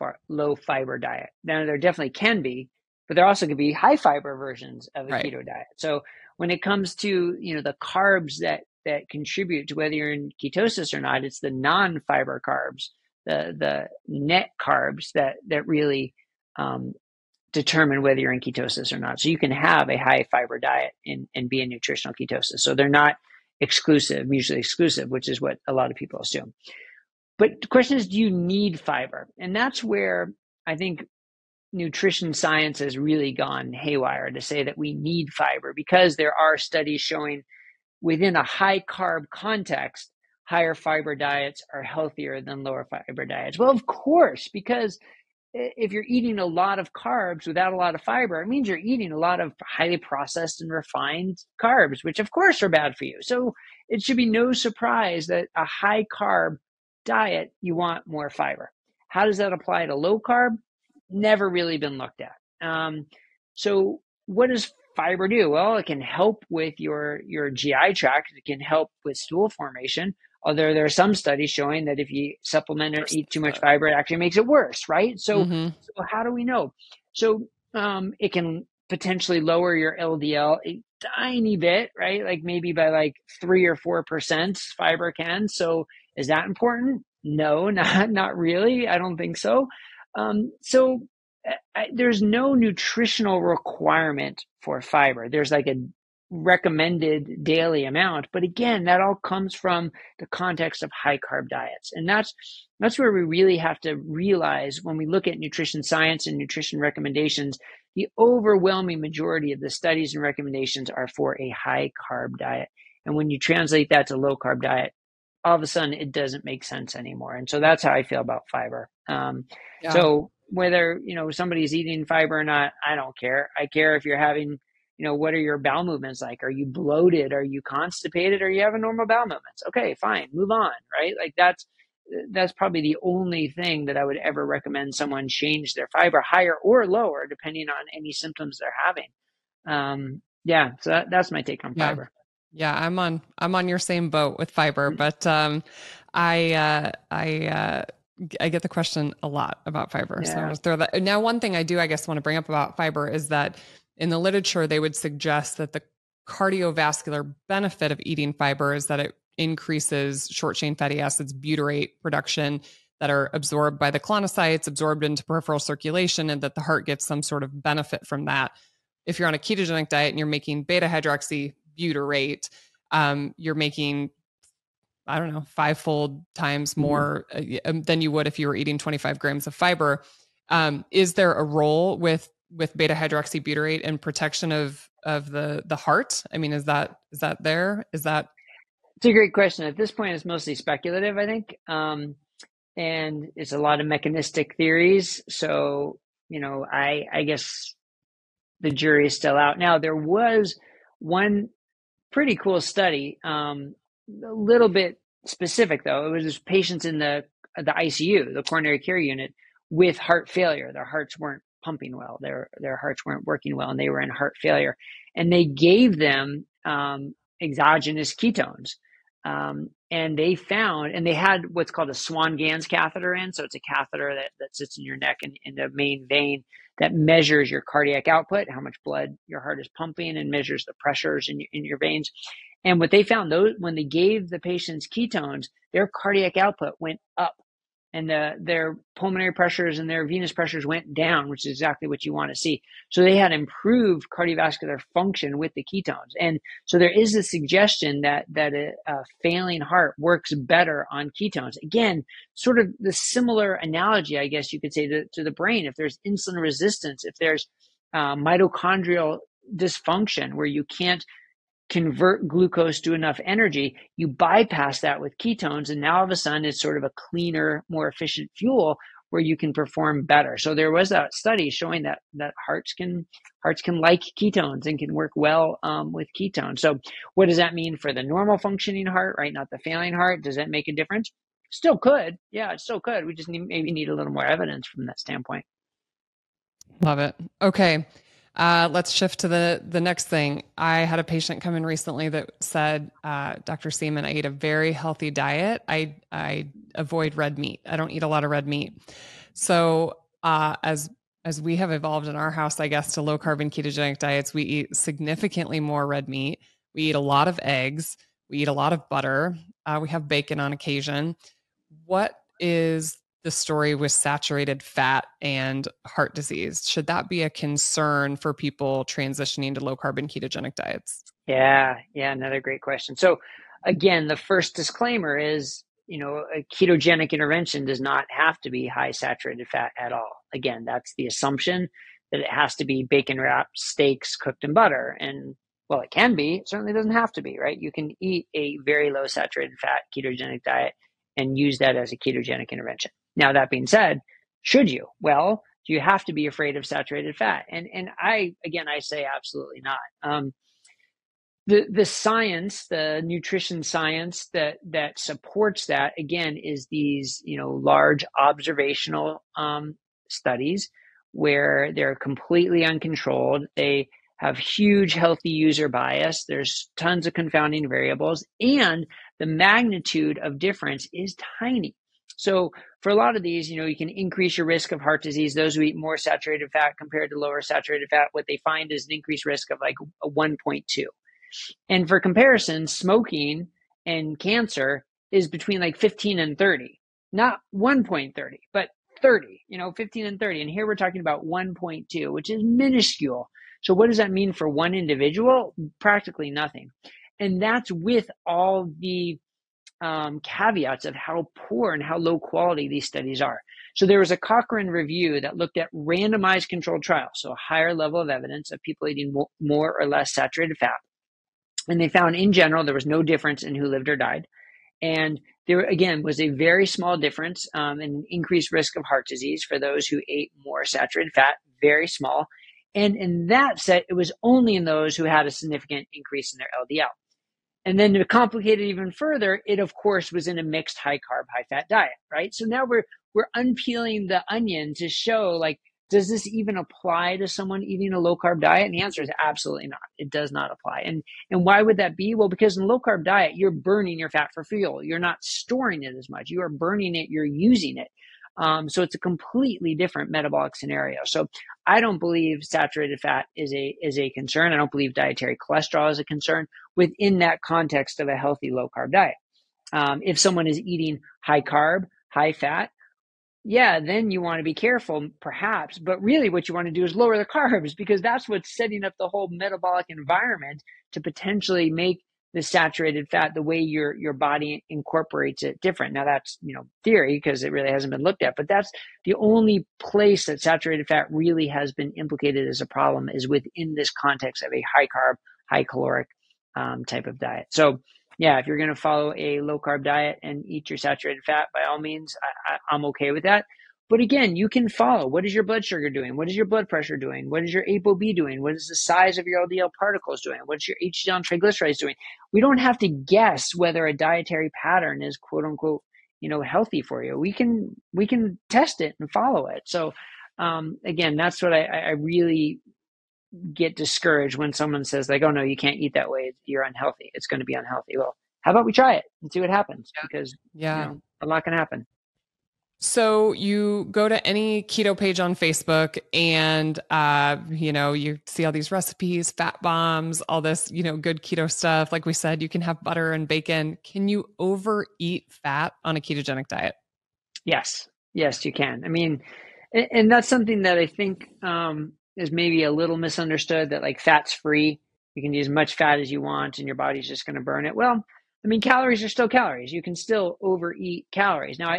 fiber diet. Now, there definitely can be, but there also can be high fiber versions of a keto diet. So when it comes to, the carbs that contribute to whether you're in ketosis or not, it's the non-fiber carbs, the net carbs that really determine whether you're in ketosis or not. So you can have a high fiber diet and be in nutritional ketosis. So they're not mutually exclusive, which is what a lot of people assume. But the question is, do you need fiber? And that's where I think nutrition science has really gone haywire to say that we need fiber, because there are studies showing within a high carb context, higher fiber diets are healthier than lower fiber diets. Well, of course, because if you're eating a lot of carbs without a lot of fiber, it means you're eating a lot of highly processed and refined carbs, which of course are bad for you. So it should be no surprise that a high carb diet, you want more fiber. How does that apply to low carb? Never really been looked at. So what does fiber do? Well, it can help with your GI tract. It can help with stool formation. Although there are some studies showing that if you supplement or eat too much fiber, it actually makes it worse, right? So how do we know? So it can potentially lower your LDL a tiny bit, right? Like maybe by 3 or 4% fiber can. So is that important? No, not really. I don't think so. So there's no nutritional requirement for fiber. There's a recommended daily amount, but again, that all comes from the context of high carb diets, and that's where we really have to realize when we look at nutrition science and nutrition recommendations, the overwhelming majority of the studies and recommendations are for a high carb diet, and when you translate that to low carb diet, all of a sudden it doesn't make sense anymore. And so that's how I feel about fiber. So whether, somebody's eating fiber or not, I don't care. I care if you're having, what are your bowel movements like? Are you bloated? Are you constipated? Are you having normal bowel movements? Okay, fine. Move on. Right? That's probably the only thing that I would ever recommend someone change their fiber, higher or lower, depending on any symptoms they're having. So that's my take on fiber. Yeah, I'm on your same boat with fiber, but I get the question a lot about fiber. Yeah. So I'm going to throw that. Now, one thing I want to bring up about fiber is that in the literature, they would suggest that the cardiovascular benefit of eating fiber is that it increases short chain fatty acids, butyrate production that are absorbed by the colonocytes, absorbed into peripheral circulation, and that the heart gets some sort of benefit from that. If you're on a ketogenic diet and you're making beta hydroxy butyrate, you're making, 5-fold times more than you would if you were eating 25 grams of fiber. Is there a role with beta hydroxybutyrate and protection of the heart? Is that there? It's a great question. At this point, it's mostly speculative, I think. and it's a lot of mechanistic theories. So, you know, I guess the jury is still out. Now, there was one pretty cool study, a little bit specific though. It was patients in the ICU, the coronary care unit, with heart failure. Their hearts weren't pumping well. Their hearts weren't working well, and they were in heart failure. And they gave them exogenous ketones. And they found, and they had what's called a Swan-Ganz catheter in. So it's a catheter that sits in your neck and in the main vein that measures your cardiac output, how much blood your heart is pumping, and measures the pressures in your veins. And what they found, those, when they gave the patients ketones, their cardiac output went up, and their pulmonary pressures and their venous pressures went down, which is exactly what you want to see. So they had improved cardiovascular function with the ketones. And so there is a suggestion that a failing heart works better on ketones. Again, sort of the similar analogy, I guess you could say, to the brain. If there's insulin resistance, if there's mitochondrial dysfunction where you can't convert glucose to enough energy, you bypass that with ketones, and now all of a sudden it's sort of a cleaner, more efficient fuel where you can perform better. So there was that study showing that hearts can like ketones and can work well with ketones. So what does that mean for the normal functioning heart, right? Not the failing heart. Does that make a difference? Still could. Yeah, it still could. We just maybe need a little more evidence from that standpoint. Love it. Okay. Let's shift to the next thing. I had a patient come in recently that said, Dr. Seaman, I eat a very healthy diet. I avoid red meat. I don't eat a lot of red meat. So, as we have evolved in our house, I guess, to low carb and ketogenic diets, we eat significantly more red meat. We eat a lot of eggs. We eat a lot of butter. We have bacon on occasion. What is the story with saturated fat and heart disease? Should that be a concern for people transitioning to low carbon ketogenic diets? Yeah. Another great question. So again, the first disclaimer is, you know, a ketogenic intervention does not have to be high saturated fat at all. Again, that's the assumption that it has to be bacon wrapped steaks cooked in butter. And well, it can be, it certainly doesn't have to be, right? You can eat a very low saturated fat ketogenic diet and use that as a ketogenic intervention. Now, that being said, should you? Well, do you have to be afraid of saturated fat? And I say absolutely not. The science, the nutrition science that supports that, again, is these, you know, large observational studies where they're completely uncontrolled. They have huge healthy user bias. There's tons of confounding variables, and the magnitude of difference is tiny. So for a lot of these, you know, you can increase your risk of heart disease. Those who eat more saturated fat compared to lower saturated fat, what they find is an increased risk of like a 1.2. And for comparison, smoking and cancer is between like 15 and 30, not 1.30, but 30, you know, 15 and 30. And here we're talking about 1.2, which is minuscule. So what does that mean for one individual? Practically nothing. And that's with all the caveats of how poor and how low quality these studies are. So there was a Cochrane review that looked at randomized controlled trials, so a higher level of evidence of people eating more or less saturated fat. And they found in general, there was no difference in who lived or died. And there, again, was a very small difference in increased risk of heart disease for those who ate more saturated fat, very small. And in that set, it was only in those who had a significant increase in their LDL. And then to complicate it even further, it of course was in a mixed high carb, high fat diet, right? So now we're unpeeling the onion to show, like, does this even apply to someone eating a low carb diet? And the answer is absolutely not. It does not apply. And why would that be? Well, because in a low carb diet, you're burning your fat for fuel. You're not storing it as much. You are burning it. You're using it. So it's a completely different metabolic scenario. So I don't believe saturated fat is a concern. I don't believe dietary cholesterol is a concern within that context of a healthy low carb diet. If someone is eating high carb, high fat, yeah, then you want to be careful perhaps, but really what you want to do is lower the carbs, because that's what's setting up the whole metabolic environment to potentially make the saturated fat, the way your body incorporates it, different. Now that's, you know, theory, because it really hasn't been looked at, but that's the only place that saturated fat really has been implicated as a problem, is within this context of a high carb, high caloric type of diet. So yeah, if you're going to follow a low carb diet and eat your saturated fat, by all means, I'm okay with that. But again, you can follow, what is your blood sugar doing? What is your blood pressure doing? What is your ApoB doing? What is the size of your LDL particles doing? What's your HDL and triglycerides doing? We don't have to guess whether a dietary pattern is quote unquote, you know, healthy for you. We can test it and follow it. So again, that's what I really get discouraged when someone says like, oh no, you can't eat that way. You're unhealthy. It's going to be unhealthy. Well, how about we try it and see what happens? Because yeah, you know, a lot can happen. So you go to any keto page on Facebook and, you know, you see all these recipes, fat bombs, all this, you know, good keto stuff. Like we said, you can have butter and bacon. Can you overeat fat on a ketogenic diet? Yes. Yes, you can. I mean, and that's something that I think is maybe a little misunderstood, that like fat's free. You can eat as much fat as you want and your body's just going to burn it. Well, I mean, calories are still calories. You can still overeat calories. Now,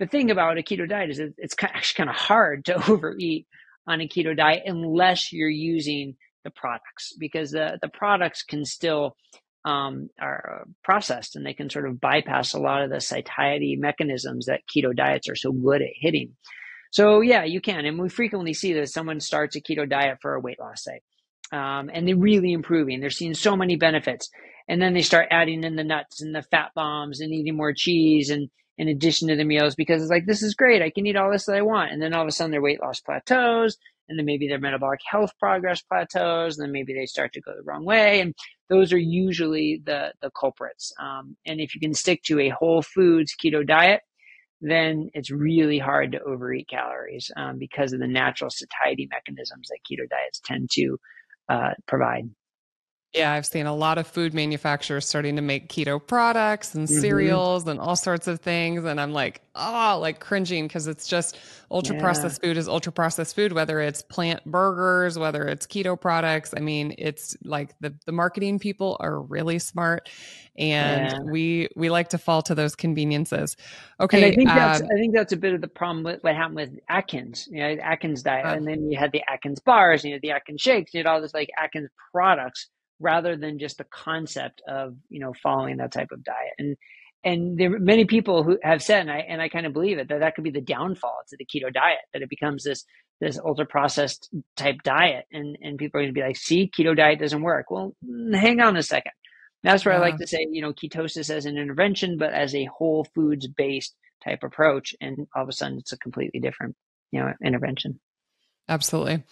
the thing about a keto diet is it's actually kind of hard to overeat on a keto diet unless you're using the products, because the products can still are processed and they can sort of bypass a lot of the satiety mechanisms that keto diets are so good at hitting. So yeah, you can. And we frequently see that someone starts a keto diet for a weight loss, say, and they're really improving. They're seeing so many benefits. And then they start adding in the nuts and the fat bombs and eating more cheese and in addition to the meals, because it's like, this is great. I can eat all this that I want. And then all of a sudden their weight loss plateaus, and then maybe their metabolic health progress plateaus, and then maybe they start to go the wrong way. And those are usually the culprits. And if you can stick to a whole foods keto diet, then it's really hard to overeat calories because of the natural satiety mechanisms that keto diets tend to provide. Yeah, I've seen a lot of food manufacturers starting to make keto products and cereals and all sorts of things. And I'm like, oh, like cringing, because it's just ultra processed food is ultra processed food, whether it's plant burgers, whether it's keto products. I mean, it's like the marketing people are really smart, and we like to fall to those conveniences. Okay. And I think that's a bit of the problem with what happened with Atkins, you know, Atkins diet. And then you had the Atkins bars, you know, the Atkins shakes, you had all this like Atkins products, rather than just the concept of, you know, following that type of diet. And there are many people who have said, and I kind of believe it, that could be the downfall to the keto diet, that it becomes this ultra processed type diet. And people are going to be like, see, keto diet doesn't work. Well, hang on a second. That's where I like to say, you know, ketosis as an intervention, but as a whole foods based type approach. And all of a sudden it's a completely different, you know, intervention. Absolutely.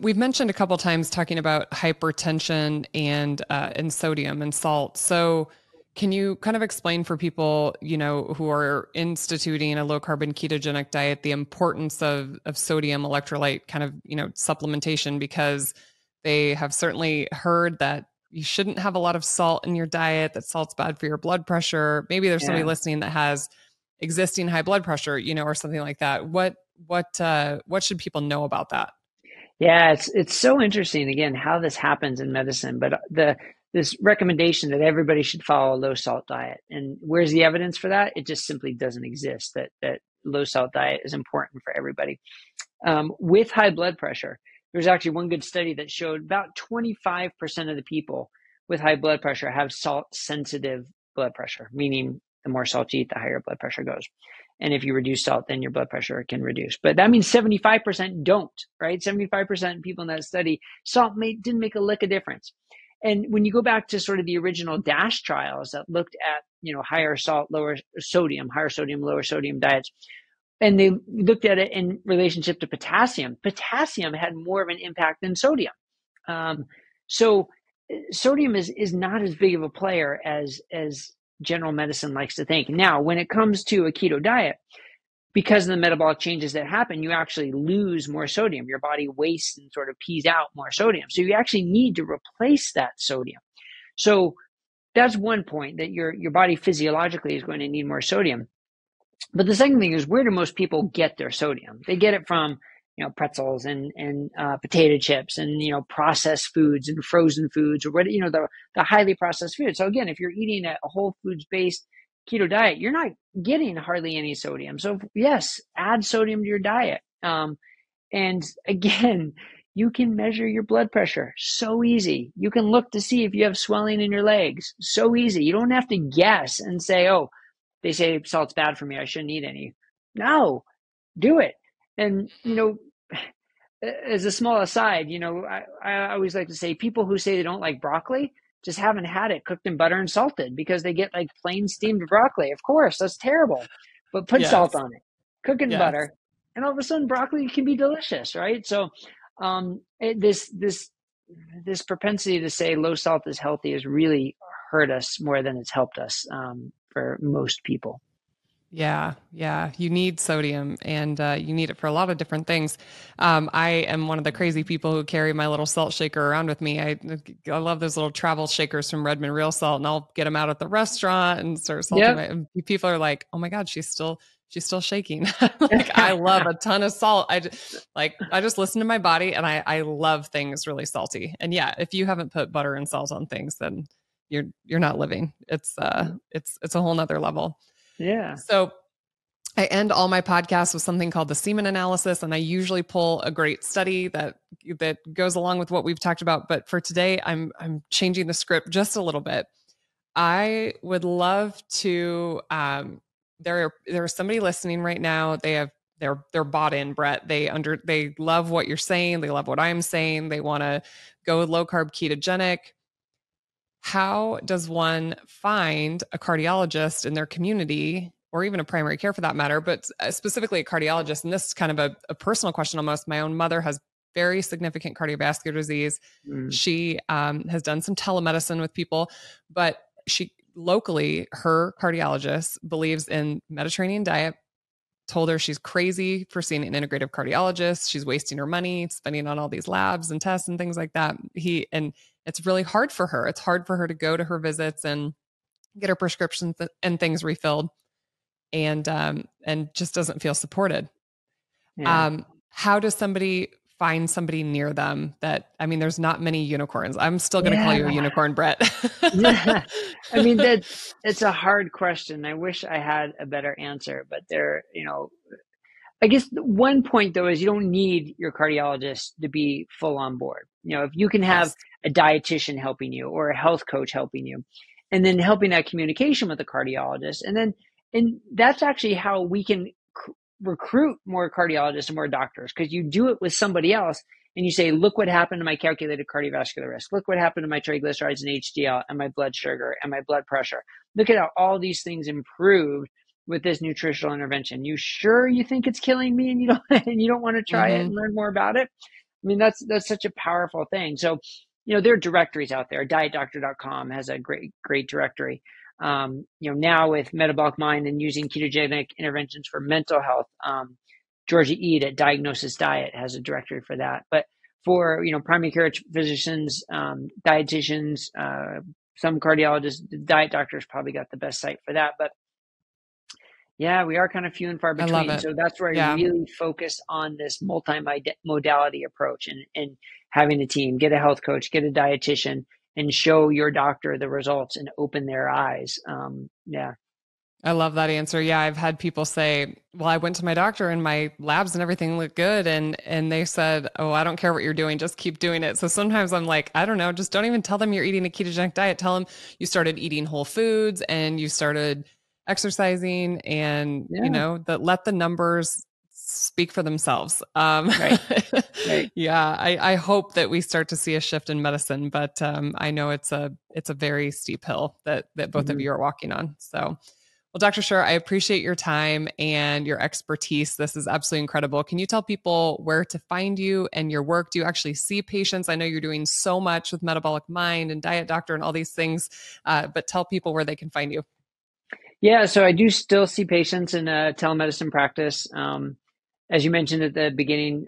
We've mentioned a couple of times talking about hypertension and sodium and salt. So can you kind of explain for people, you know, who are instituting a low carbon ketogenic diet, the importance of sodium electrolyte kind of, you know, supplementation, because they have certainly heard that you shouldn't have a lot of salt in your diet, that salt's bad for your blood pressure. Maybe there's somebody listening that has existing high blood pressure, you know, or something like that. What should people know about that? Yeah, it's so interesting again how this happens in medicine, but this recommendation that everybody should follow a low salt diet, and where's the evidence for that? It just simply doesn't exist. That low salt diet is important for everybody. With high blood pressure, there's actually one good study that showed about 25% of the people with high blood pressure have salt sensitive blood pressure, meaning the more salt you eat, the higher blood pressure goes. And if you reduce salt, then your blood pressure can reduce. But that means 75% don't, right? 75% of people in that study, salt didn't make a lick of difference. And when you go back to sort of the original DASH trials that looked at, you know, higher salt, lower sodium, higher sodium, lower sodium diets, and they looked at it in relationship to potassium. Potassium had more of an impact than sodium. So sodium is not as big of a player as general medicine likes to think. Now, when it comes to a keto diet, because of the metabolic changes that happen, you actually lose more sodium. Your body wastes and sort of pees out more sodium. So you actually need to replace that sodium. So that's one point, that your body physiologically is going to need more sodium. But the second thing is, where do most people get their sodium? They get it from, you know, pretzels and potato chips and, you know, processed foods and frozen foods, or what, you know, the highly processed foods. So again, if you're eating a whole foods based keto diet, you're not getting hardly any sodium. So yes, add sodium to your diet. And again, You can measure your blood pressure. So easy. You can look to see if you have swelling in your legs. So easy. You don't have to guess and say, oh, they say salt's bad for me, I shouldn't eat any. No, do it. And, you know, as a small aside, you know, I always like to say people who say they don't like broccoli just haven't had it cooked in butter and salted because they get like plain steamed broccoli. Of course, that's terrible. But put salt on it, cook it in butter, and all of a sudden broccoli can be delicious, right? So this propensity to say low salt is healthy has really hurt us more than it's helped us for most people. Yeah. Yeah. You need sodium and you need it for a lot of different things. I am one of the crazy people who carry my little salt shaker around with me. I love those little travel shakers from Redmond Real Salt, and I'll get them out at the restaurant and sort of salting my, people are like, oh my God, she's still shaking. Like, I love a ton of salt. I just listen to my body, and I love things really salty. And yeah, if you haven't put butter and salt on things, then you're not living. It's a whole nother level. Yeah. So I end all my podcasts with something called the Seaman analysis. And I usually pull a great study that goes along with what we've talked about. But for today, I'm changing the script just a little bit. I would love to, there's somebody listening right now. They're bought in, Bret. They love what you're saying. They love what I'm saying. They want to go low carb ketogenic. How does one find a cardiologist in their community, or even a primary care for that matter, but specifically a cardiologist? And this is kind of a personal question almost. My own mother has very significant cardiovascular disease. Mm. She has done some telemedicine with people, but locally, her cardiologist believes in Mediterranean diet, told her she's crazy for seeing an integrative cardiologist. She's wasting her money, spending on all these labs and tests and things like that. It's really hard for her. It's hard for her to go to her visits and get her prescriptions and things refilled, and just doesn't feel supported. Yeah. How does somebody find somebody near them there's not many unicorns? I'm still going to call you a unicorn, Bret. Yeah. I mean, it's a hard question. I wish I had a better answer, but I guess one point though is you don't need your cardiologist to be full on board. You know, if you can have a dietitian helping you or a health coach helping you, and then helping that communication with a cardiologist, and that's actually how we can recruit more cardiologists and more doctors, because you do it with somebody else and you say, look what happened to my calculated cardiovascular risk. Look what happened to my triglycerides and HDL and my blood sugar and my blood pressure. Look at how all these things improved with this nutritional intervention. You sure you think it's killing me and you don't want to try it and learn more about it? I mean, that's such a powerful thing. So, you know, there are directories out there. DietDoctor.com has a great directory. Now with Metabolic Mind and using ketogenic interventions for mental health, Georgia E. at Diagnosis Diet has a directory for that. But for, primary care physicians, dietitians, some cardiologists, the Diet Doctor's probably got the best site for that. But yeah, we are kind of few and far between. So that's where I really focus on this multi-modality approach and having a team, get a health coach, get a dietitian, and show your doctor the results and open their eyes. I love that answer. Yeah. I've had people say, well, I went to my doctor and my labs and everything looked good. And they said, oh, I don't care what you're doing. Just keep doing it. So sometimes I'm like, I don't know, just don't even tell them you're eating a ketogenic diet. Tell them you started eating whole foods and you started exercising, and let the numbers speak for themselves. Right. Yeah. I hope that we start to see a shift in medicine, but I know it's a very steep hill that both of you are walking on. So, well, Dr. Scher, I appreciate your time and your expertise. This is absolutely incredible. Can you tell people where to find you and your work? Do you actually see patients? I know you're doing so much with Metabolic Mind and Diet Doctor and all these things, but tell people where they can find you. Yeah, so I do still see patients in a telemedicine practice. As you mentioned at the beginning,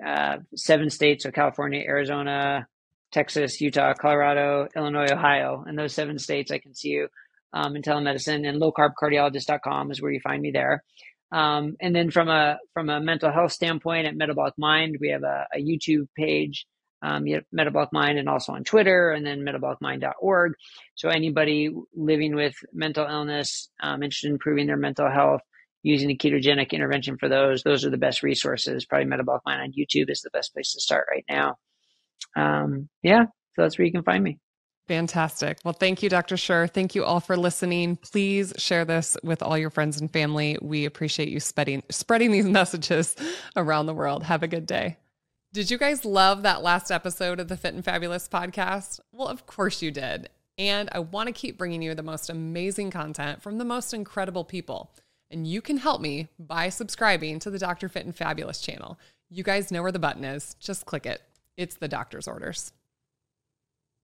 7 states, so California, Arizona, Texas, Utah, Colorado, Illinois, Ohio. In those 7 states, I can see you in telemedicine, and lowcarbcardiologist.com is where you find me there. And then from a mental health standpoint at Metabolic Mind, we have a YouTube page, Metabolic Mind, and also on Twitter, and then metabolicmind.org. So anybody living with mental illness, interested in improving their mental health, using a ketogenic intervention for those are the best resources. Probably Metabolic Mind on YouTube is the best place to start right now. So that's where you can find me. Fantastic. Well, thank you, Dr. Scher. Thank you all for listening. Please share this with all your friends and family. We appreciate you spreading these messages around the world. Have a good day. Did you guys love that last episode of the Fit and Fabulous podcast? Well, of course you did. And I want to keep bringing you the most amazing content from the most incredible people. And you can help me by subscribing to the Dr. Fit and Fabulous channel. You guys know where the button is. Just click it. It's the doctor's orders.